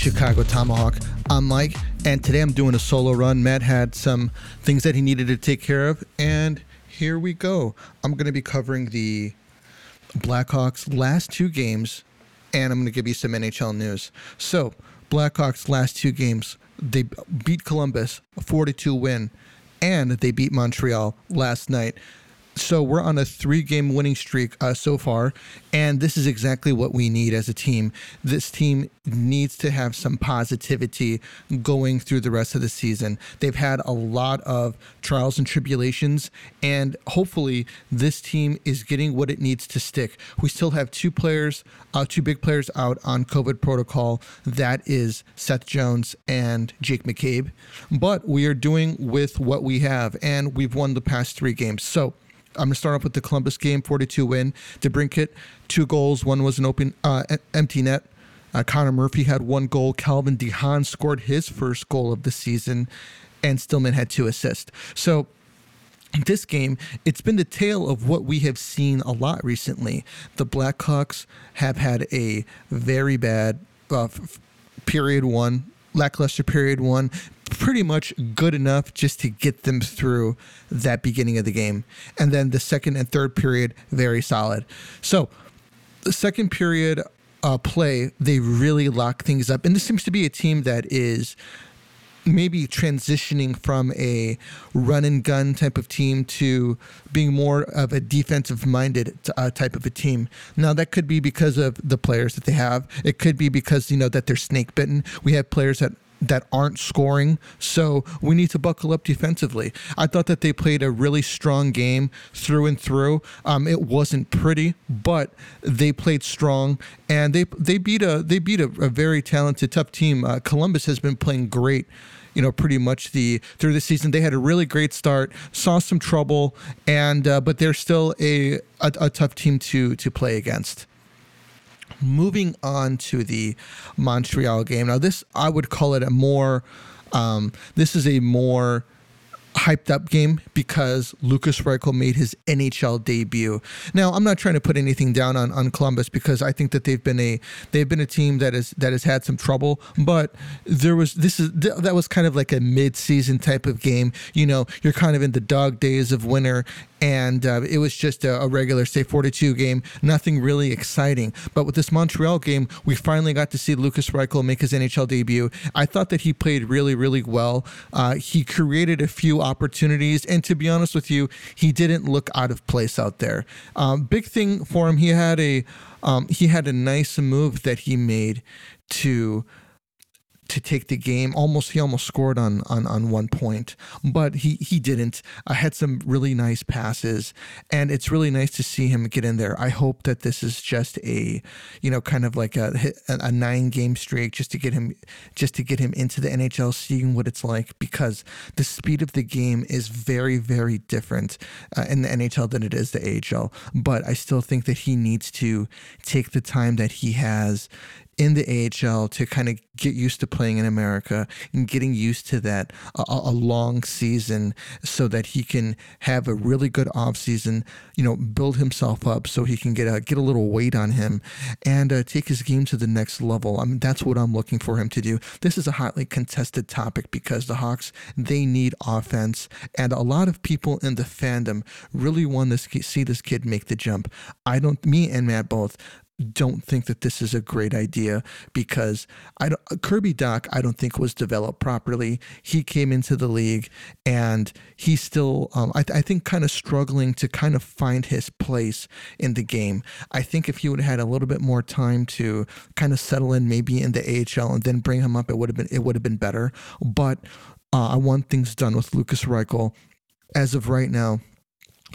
Chicago Tomahawk. I'm Mike, and today I'm doing a solo run. Matt had some things that he needed to take care of, and here we go. I'm going to be covering the Blackhawks' last two games, and I'm going to give you some NHL news. So, Blackhawks' last two games, they beat Columbus, a 4-2 win, and they beat Montreal last night. So we're on a three-game winning streak so far, and this is exactly what we need as a team. This team needs to have some positivity going through the rest of the season. They've had a lot of trials and tribulations, and hopefully this team is getting what it needs to stick. We still have two big players out on COVID protocol. That is Seth Jones and Jake McCabe. But we are doing with what we have, and we've won the past three games. So I'm going to start off with the Columbus game, 4-2 win. DeBrinkett, 2 goals. One was an empty net. Connor Murphy had 1 goal. Calvin DeHaan scored his first goal of the season, and Stillman had 2 assists. So this game, it's been the tale of what we have seen a lot recently. The Blackhawks have had a very bad lackluster period one, pretty much good enough just to get them through that beginning of the game. And then the second and third period, very solid. So the second period play, they really lock things up. And this seems to be a team that is maybe transitioning from a run and gun type of team to being more of a defensive minded type of a team. Now that could be because of the players that they have. It could be because, that they're snake bitten. We have players that aren't scoring. So we need to buckle up defensively. I thought that they played a really strong game through and through. It wasn't pretty, but they played strong, and they beat a very talented, tough team. Columbus has been playing great, pretty much through the season. They had a really great start, saw some trouble, and but they're still a tough team to play against. Moving on to the Montreal game. Now, this, I would call it a more hyped up game because Lucas Reichel made his NHL debut. Now, I'm not trying to put anything down on Columbus because I think that they've been a team that has had some trouble, but that was kind of like a mid-season type of game. You're kind of in the dog days of winter, and it was just a regular, say, 4-2 game, nothing really exciting. But with this Montreal game, we finally got to see Lucas Reichel make his NHL debut. I thought that he played really, really well. He created a few opportunities, and to be honest with you, he didn't look out of place out there. Big thing for him, he had a nice move that he made to take the game. He almost scored on 1 point, but he didn't. Had some really nice passes, and it's really nice to see him get in there. I hope that this is just kind of like a 9-game streak just to get him into the NHL, seeing what it's like, because the speed of the game is very, very different in the NHL than it is the AHL. But I still think that he needs to take the time that he has in the AHL to kind of get used to playing in America and getting used to that a long season, so that he can have a really good off season, build himself up so he can get a little weight on him and take his game to the next level. I mean, that's what I'm looking for him to do. This is a hotly contested topic because the Hawks, they need offense, and a lot of people in the fandom really want to see this kid make the jump. Me and Matt both don't think that this is a great idea because Kirby Dach, I don't think, was developed properly. He came into the league and he's still, I think, kind of struggling to kind of find his place in the game. I think if he would have had a little bit more time to kind of settle in, maybe in the AHL, and then bring him up, it would have been better. But I want things done with Lucas Reichel. As of right now,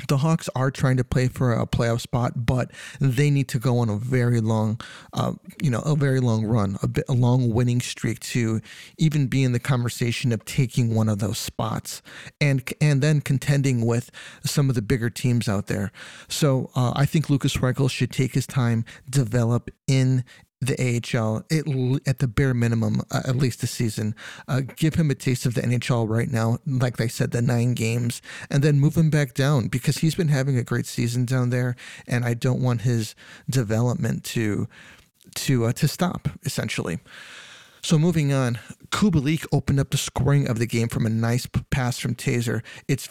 the Hawks are trying to play for a playoff spot, but they need to go on a very long, a very long run, a long winning streak to even be in the conversation of taking one of those spots, and then contending with some of the bigger teams out there. So I think Lucas Reichel should take his time, develop in the AHL, at the bare minimum, at least this season. Give him a taste of the NHL right now, like I said, the 9 games, and then move him back down, because he's been having a great season down there, and I don't want his development to stop, essentially. So moving on, Kubalik opened up the scoring of the game from a nice pass from Taser. It's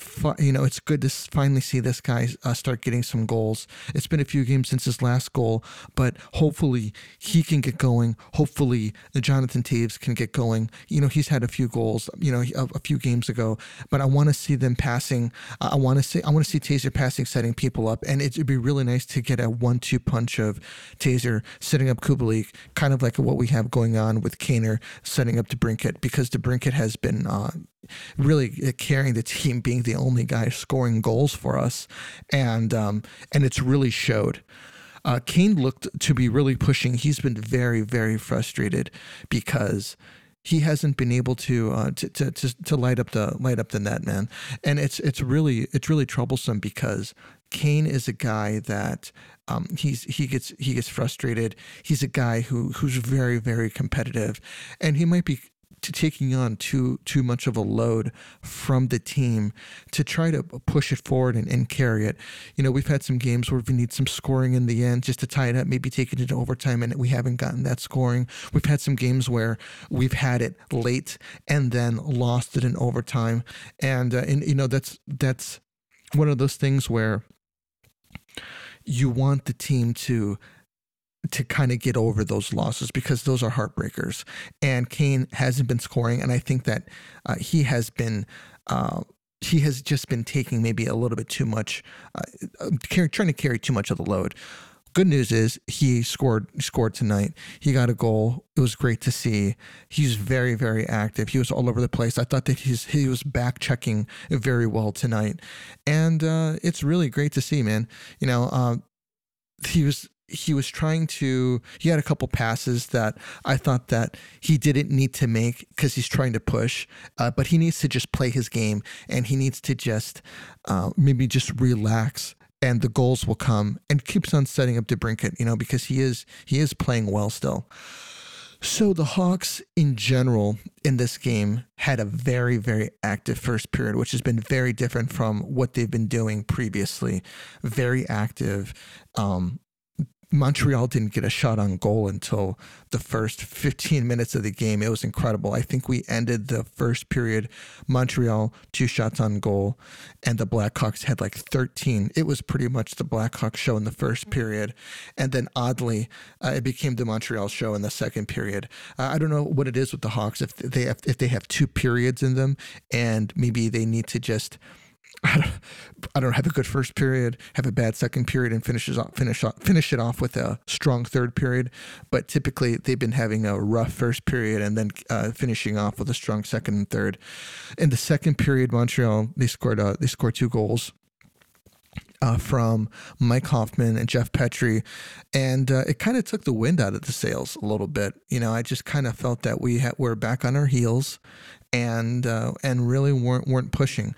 good to finally see this guy start getting some goals. It's been a few games since his last goal, but hopefully he can get going. Hopefully Jonathan Taves can get going. He's had a few goals, a few games ago, but I want to see them passing. I want to see Taser passing, setting people up, and it'd be really nice to get a 1-2 punch of Taser setting up Kubalik, kind of like what we have going on with Kaner setting up DeBrinkett, because DeBrinkett has been really carrying the team, being the only guy scoring goals for us, and it's really showed. Kane looked to be really pushing. He's been very, very frustrated because he hasn't been able to light up the net, man, and it's really troublesome because Kane is a guy that he gets frustrated. He's a guy who's very, very competitive, and he might be taking on too much of a load from the team to try to push it forward and carry it. We've had some games where we need some scoring in the end just to tie it up, maybe take it into overtime, and we haven't gotten that scoring. We've had some games where we've had it late and then lost it in overtime, and that's one of those things where you want the team to kind of get over those losses because those are heartbreakers. And Kane hasn't been scoring, and I think that he has just been taking maybe a little bit too much, trying to carry too much of the load. Good news is he scored tonight. He got a goal. It was great to see. He's very, very active. He was all over the place. I thought that he was back checking very well tonight, and it's really great to see, man. He was trying to. He had a couple passes that I thought that he didn't need to make because he's trying to push, but he needs to just play his game, and he needs to just maybe just relax, and the goals will come. And keeps on setting up DeBrinkett, because he is playing well still. So the Hawks in general in this game had a very, very active first period, which has been very different from what they've been doing previously. Very active. Montreal didn't get a shot on goal until the first 15 minutes of the game. It was incredible. I think we ended the first period, Montreal, 2 shots on goal, and the Blackhawks had like 13. It was pretty much the Blackhawks show in the first period. And then oddly, it became the Montreal show in the second period. I don't know what it is with the Hawks, if they have 2 periods in them, and maybe they need to just... I don't have a good first period, have a bad second period, and finish it off with a strong third period. But typically, they've been having a rough first period and then finishing off with a strong second and third. In the second period, Montreal, they scored 2 goals from Mike Hoffman and Jeff Petrie, and it kind of took the wind out of the sails a little bit. I just kind of felt that we're back on our heels, and really weren't pushing.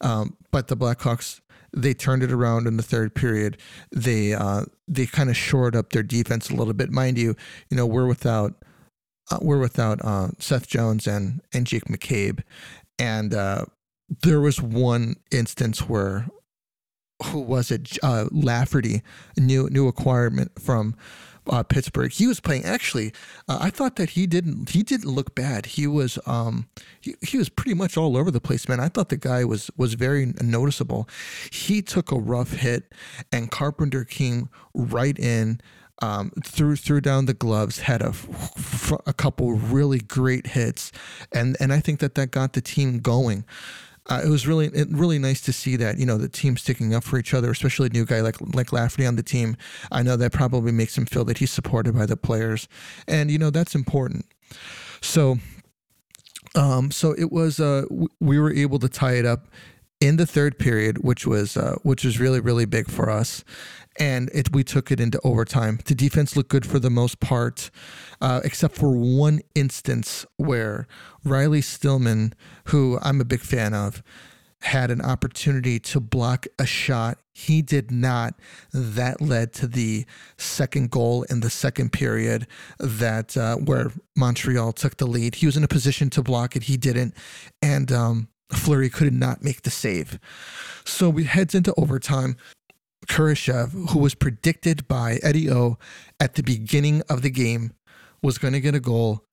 But the Blackhawks, they turned it around in the third period. They kind of shored up their defense a little bit, mind you. We're without Seth Jones and Jake McCabe, and there was one instance where, who was it? Lafferty, new acquirement from Pittsburgh. He was playing. Actually, I thought that he didn't look bad. He was he was pretty much all over the place, man. I thought the guy was very noticeable. He took a rough hit, and Carpenter came right in, threw down the gloves, had a couple really great hits, and I think that got the team going. It was really nice to see that, the team sticking up for each other, especially a new guy like Lafferty on the team. I know that probably makes him feel that he's supported by the players, and that's important. So it was we were able to tie it up in the third period, which was really, really big for us, and we took it into overtime. The defense looked good for the most part, except for one instance where Riley Stillman, who I'm a big fan of, had an opportunity to block a shot. He did not. That led to the second goal in the second period where Montreal took the lead. He was in a position to block it. He didn't. And Fleury could not make the save. So we heads into overtime. Kuryshev, who was predicted by Eddie O at the beginning of the game, was going to get a goal.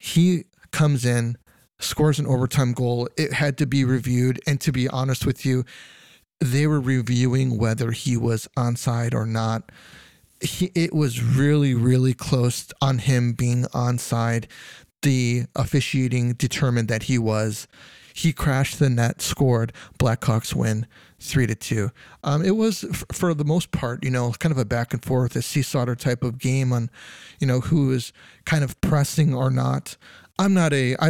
He comes in, scores an overtime goal. It had to be reviewed. And to be honest with you, they were reviewing whether he was onside or not. It was really, really close on him being onside. The officiating determined that he was. He crashed the net, scored. Blackhawks win 3-2. It was, for the most part, you know, kind of a back and forth, a seesaw type of game on, you know, who is kind of pressing or not. I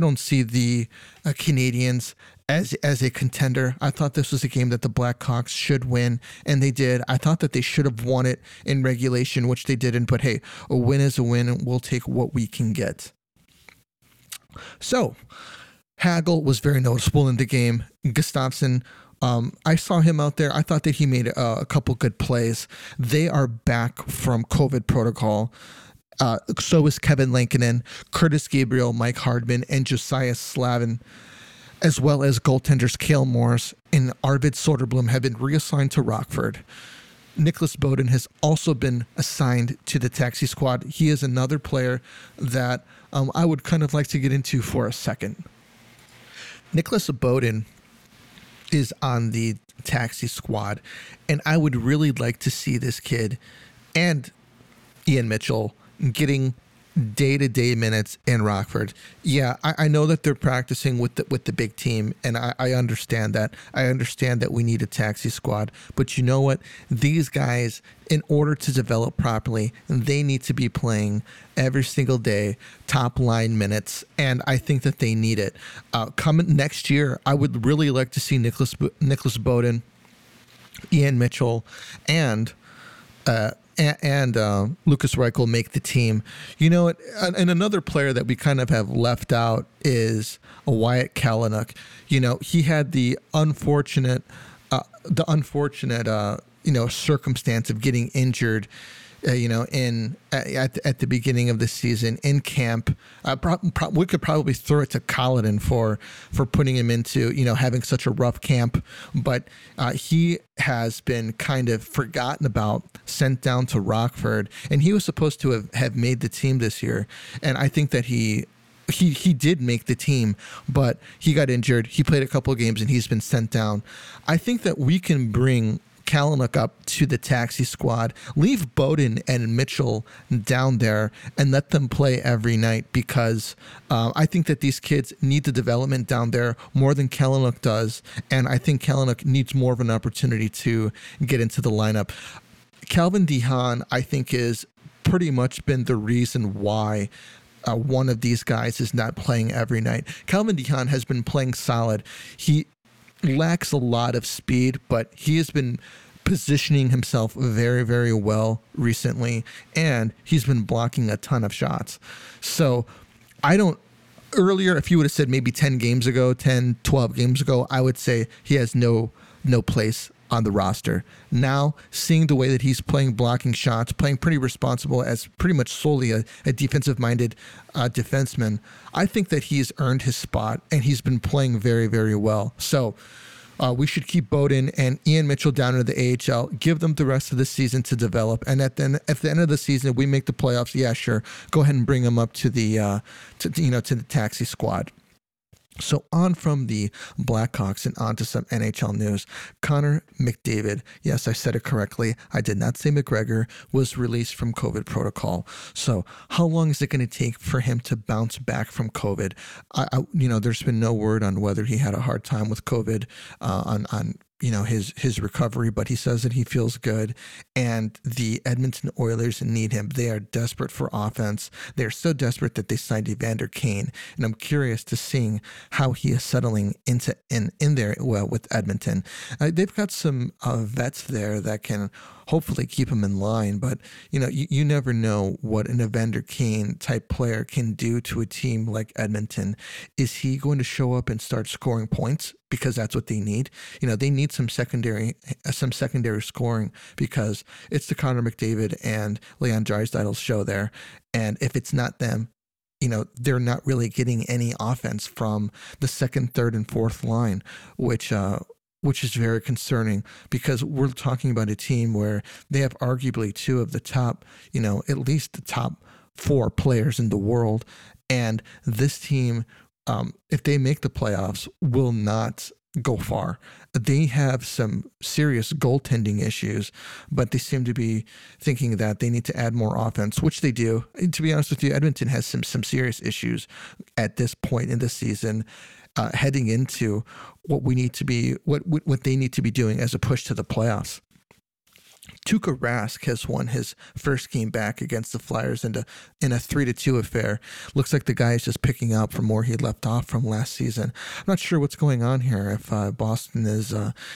don't see the Canadiens as a contender. I thought this was a game that the Blackhawks should win, and they did. I thought that they should have won it in regulation, which they didn't. But hey, a win is a win, and we'll take what we can get. So, Hagel was very noticeable in the game. Gustafson, I saw him out there. I thought that he made a couple good plays. They are back from COVID protocol. So is Kevin Lankinen, Curtis Gabriel, Mike Hardman, and Josiah Slavin, as well as goaltenders Kale Morris and Arvid Soderblom have been reassigned to Rockford. Nicholas Bowden has also been assigned to the taxi squad. He is another player that I would kind of like to get into for a second. Nicholas Bowden is on the taxi squad, and I would really like to see this kid and Ian Mitchell getting day-to-day minutes in Rockford. Yeah, I know that they're practicing with the big team, and I understand that. I understand that we need a taxi squad, but you know what? These guys, in order to develop properly, they need to be playing every single day, top-line minutes, and I think that they need it. Coming next year, I would really like to see Nicholas Bowden, Ian Mitchell, and Lucas Reichel make the team. You know, and another player that we kind of have left out is Wyatt Kalynuk. You know, he had the unfortunate circumstance of getting injured, at the beginning of the season in camp. We could probably throw it to Colin for putting him into, having such a rough camp, but he has been kind of forgotten about, sent down to Rockford, and he was supposed to have made the team this year. And I think that he did make the team, but he got injured. He played a couple of games and he's been sent down. I think that we can bring Kalynuk up to the taxi squad, leave Bowden and Mitchell down there, and let them play every night, because I think that these kids need the development down there more than Kalynuk does, and I think Kalynuk needs more of an opportunity to get into the lineup. Calvin DeHaan, I think, is pretty much been the reason why one of these guys is not playing every night. Calvin DeHaan has been playing solid. He lacks a lot of speed, but he has been positioning himself very, very well recently, and he's been blocking a ton of shots. So earlier, if you would have said maybe 12 games ago, I would say he has no place on the roster. Now, seeing the way that he's playing, blocking shots, playing pretty responsible as pretty much solely a defensive-minded defenseman, I think that he's earned his spot, and he's been playing very, very well. So we should keep Bowden and Ian Mitchell down into the AHL, give them the rest of the season to develop, and at the end of the season, if we make the playoffs, yeah, sure, go ahead and bring them up to the to the taxi squad. So on from the Blackhawks and onto some NHL news. Connor McDavid, yes, I said it correctly. I did not say McGregor, was released from COVID protocol. So how long is it going to take for him to bounce back from COVID? There's been no word on whether he had a hard time with COVID his recovery, but he says that he feels good, and the Edmonton Oilers need him. They are desperate for offense. They're so desperate that they signed Evander Kane, and I'm curious to seeing how he is settling in there well with Edmonton. They've got some vets there that can hopefully keep him in line, but you never know what an Evander Kane type player can do to a team like Edmonton. Is he going to show up and start scoring points? Because that's what they need. They need some secondary scoring, because it's the Connor McDavid and Leon Draisaitl show there. And if it's not them, they're not really getting any offense from the second, third, and fourth line, which is very concerning, because we're talking about a team where they have arguably two of the top, at least the top four players in the world. And this team, if they make the playoffs, will not go far. They have some serious goaltending issues, but they seem to be thinking that they need to add more offense, which they do. And to be honest with you, Edmonton has some serious issues at this point in the season, heading into what they need to be doing as a push to the playoffs. Tuukka Rask has won his first game back against the Flyers in a 3-2 affair. Looks like the guy is just picking up from where he left off from last season. I'm not sure what's going on here, if Boston is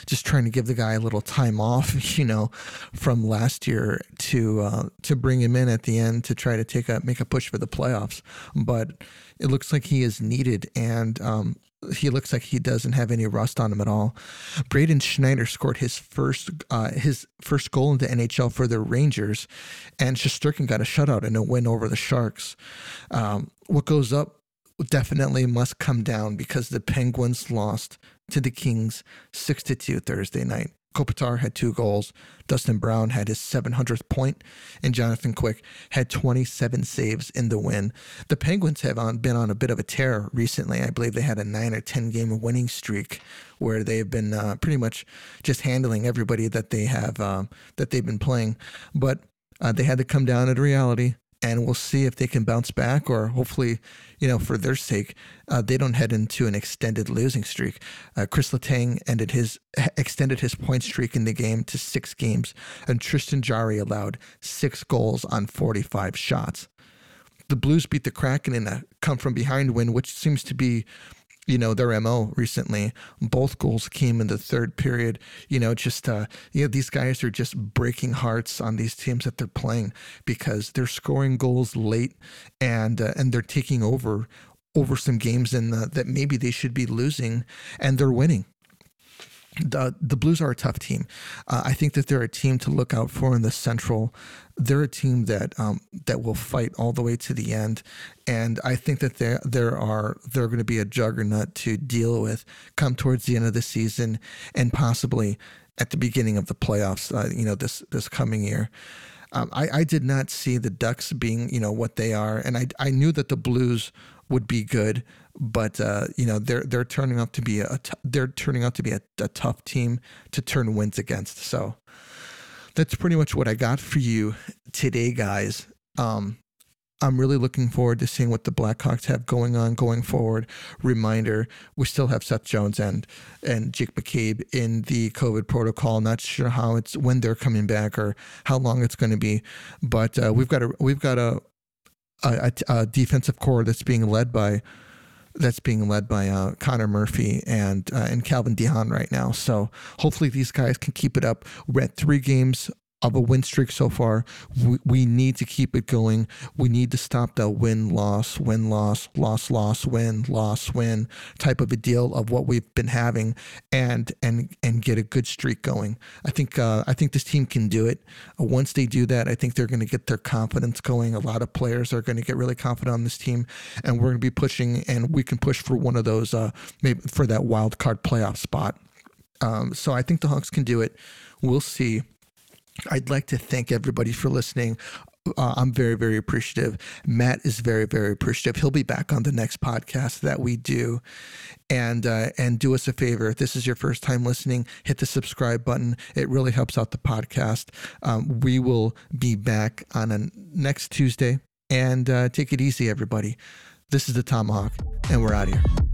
just trying to give the guy a little time off, from last year to bring him in at the end to try to make a push for the playoffs. But it looks like he is needed, and he looks like he doesn't have any rust on him at all. Braden Schneider scored his first goal in the NHL for the Rangers, and Shesterkin got a shutout and a win over the Sharks. What goes up definitely must come down, because the Penguins lost to the Kings 6-2 Thursday night. Kopitar had 2 goals, Dustin Brown had his 700th point, and Jonathan Quick had 27 saves in the win. The Penguins have been on a bit of a tear recently. I believe they had a 9 or 10 game winning streak where they've been pretty much just handling everybody that they have that they've been playing. But they had to come down to reality, and we'll see if they can bounce back, or hopefully, for their sake, they don't head into an extended losing streak. Chris Letang extended his point streak in the game to 6 games, and Tristan Jarry allowed 6 goals on 45 shots. The Blues beat the Kraken in a come-from-behind win, which seems to be their MO recently. Both goals came in the third period. These guys are just breaking hearts on these teams that they're playing, because they're scoring goals late, and they're taking over some games that maybe they should be losing, and they're winning. The Blues are a tough team. I think that they're a team to look out for in the Central. They're a team that will fight all the way to the end, and I think that they're going to be a juggernaut to deal with come towards the end of the season, and possibly at the beginning of the playoffs. This coming year. I did not see the Ducks being what they are, and I knew that the Blues would be good, but they're turning out to be a tough team to turn wins against. So that's pretty much what I got for you today, guys. I'm really looking forward to seeing what the Blackhawks have going forward. Reminder, we still have Seth Jones and Jake McCabe in the COVID protocol. Not sure when they're coming back or how long it's going to be, but we've got a defensive core that's being led by Connor Murphy and Calvin DeHaan right now. So hopefully these guys can keep it up. We're at 3 games of a win streak so far. We need to keep it going. We need to stop the win-loss, loss-loss, win-loss, win type of a deal of what we've been having, and get a good streak going. I think this team can do it. Once they do that, I think they're going to get their confidence going. A lot of players are going to get really confident on this team, and we're going to be pushing, and we can push for one of those, maybe for that wild card playoff spot. So I think the Hawks can do it. We'll see. I'd like to thank everybody for listening. I'm very, very appreciative. Matt is very, very appreciative. He'll be back on the next podcast that we do. And do us a favor. If this is your first time listening, hit the subscribe button. It really helps out the podcast. We will be back on next Tuesday. And take it easy, everybody. This is the Tomahawk, and we're out of here.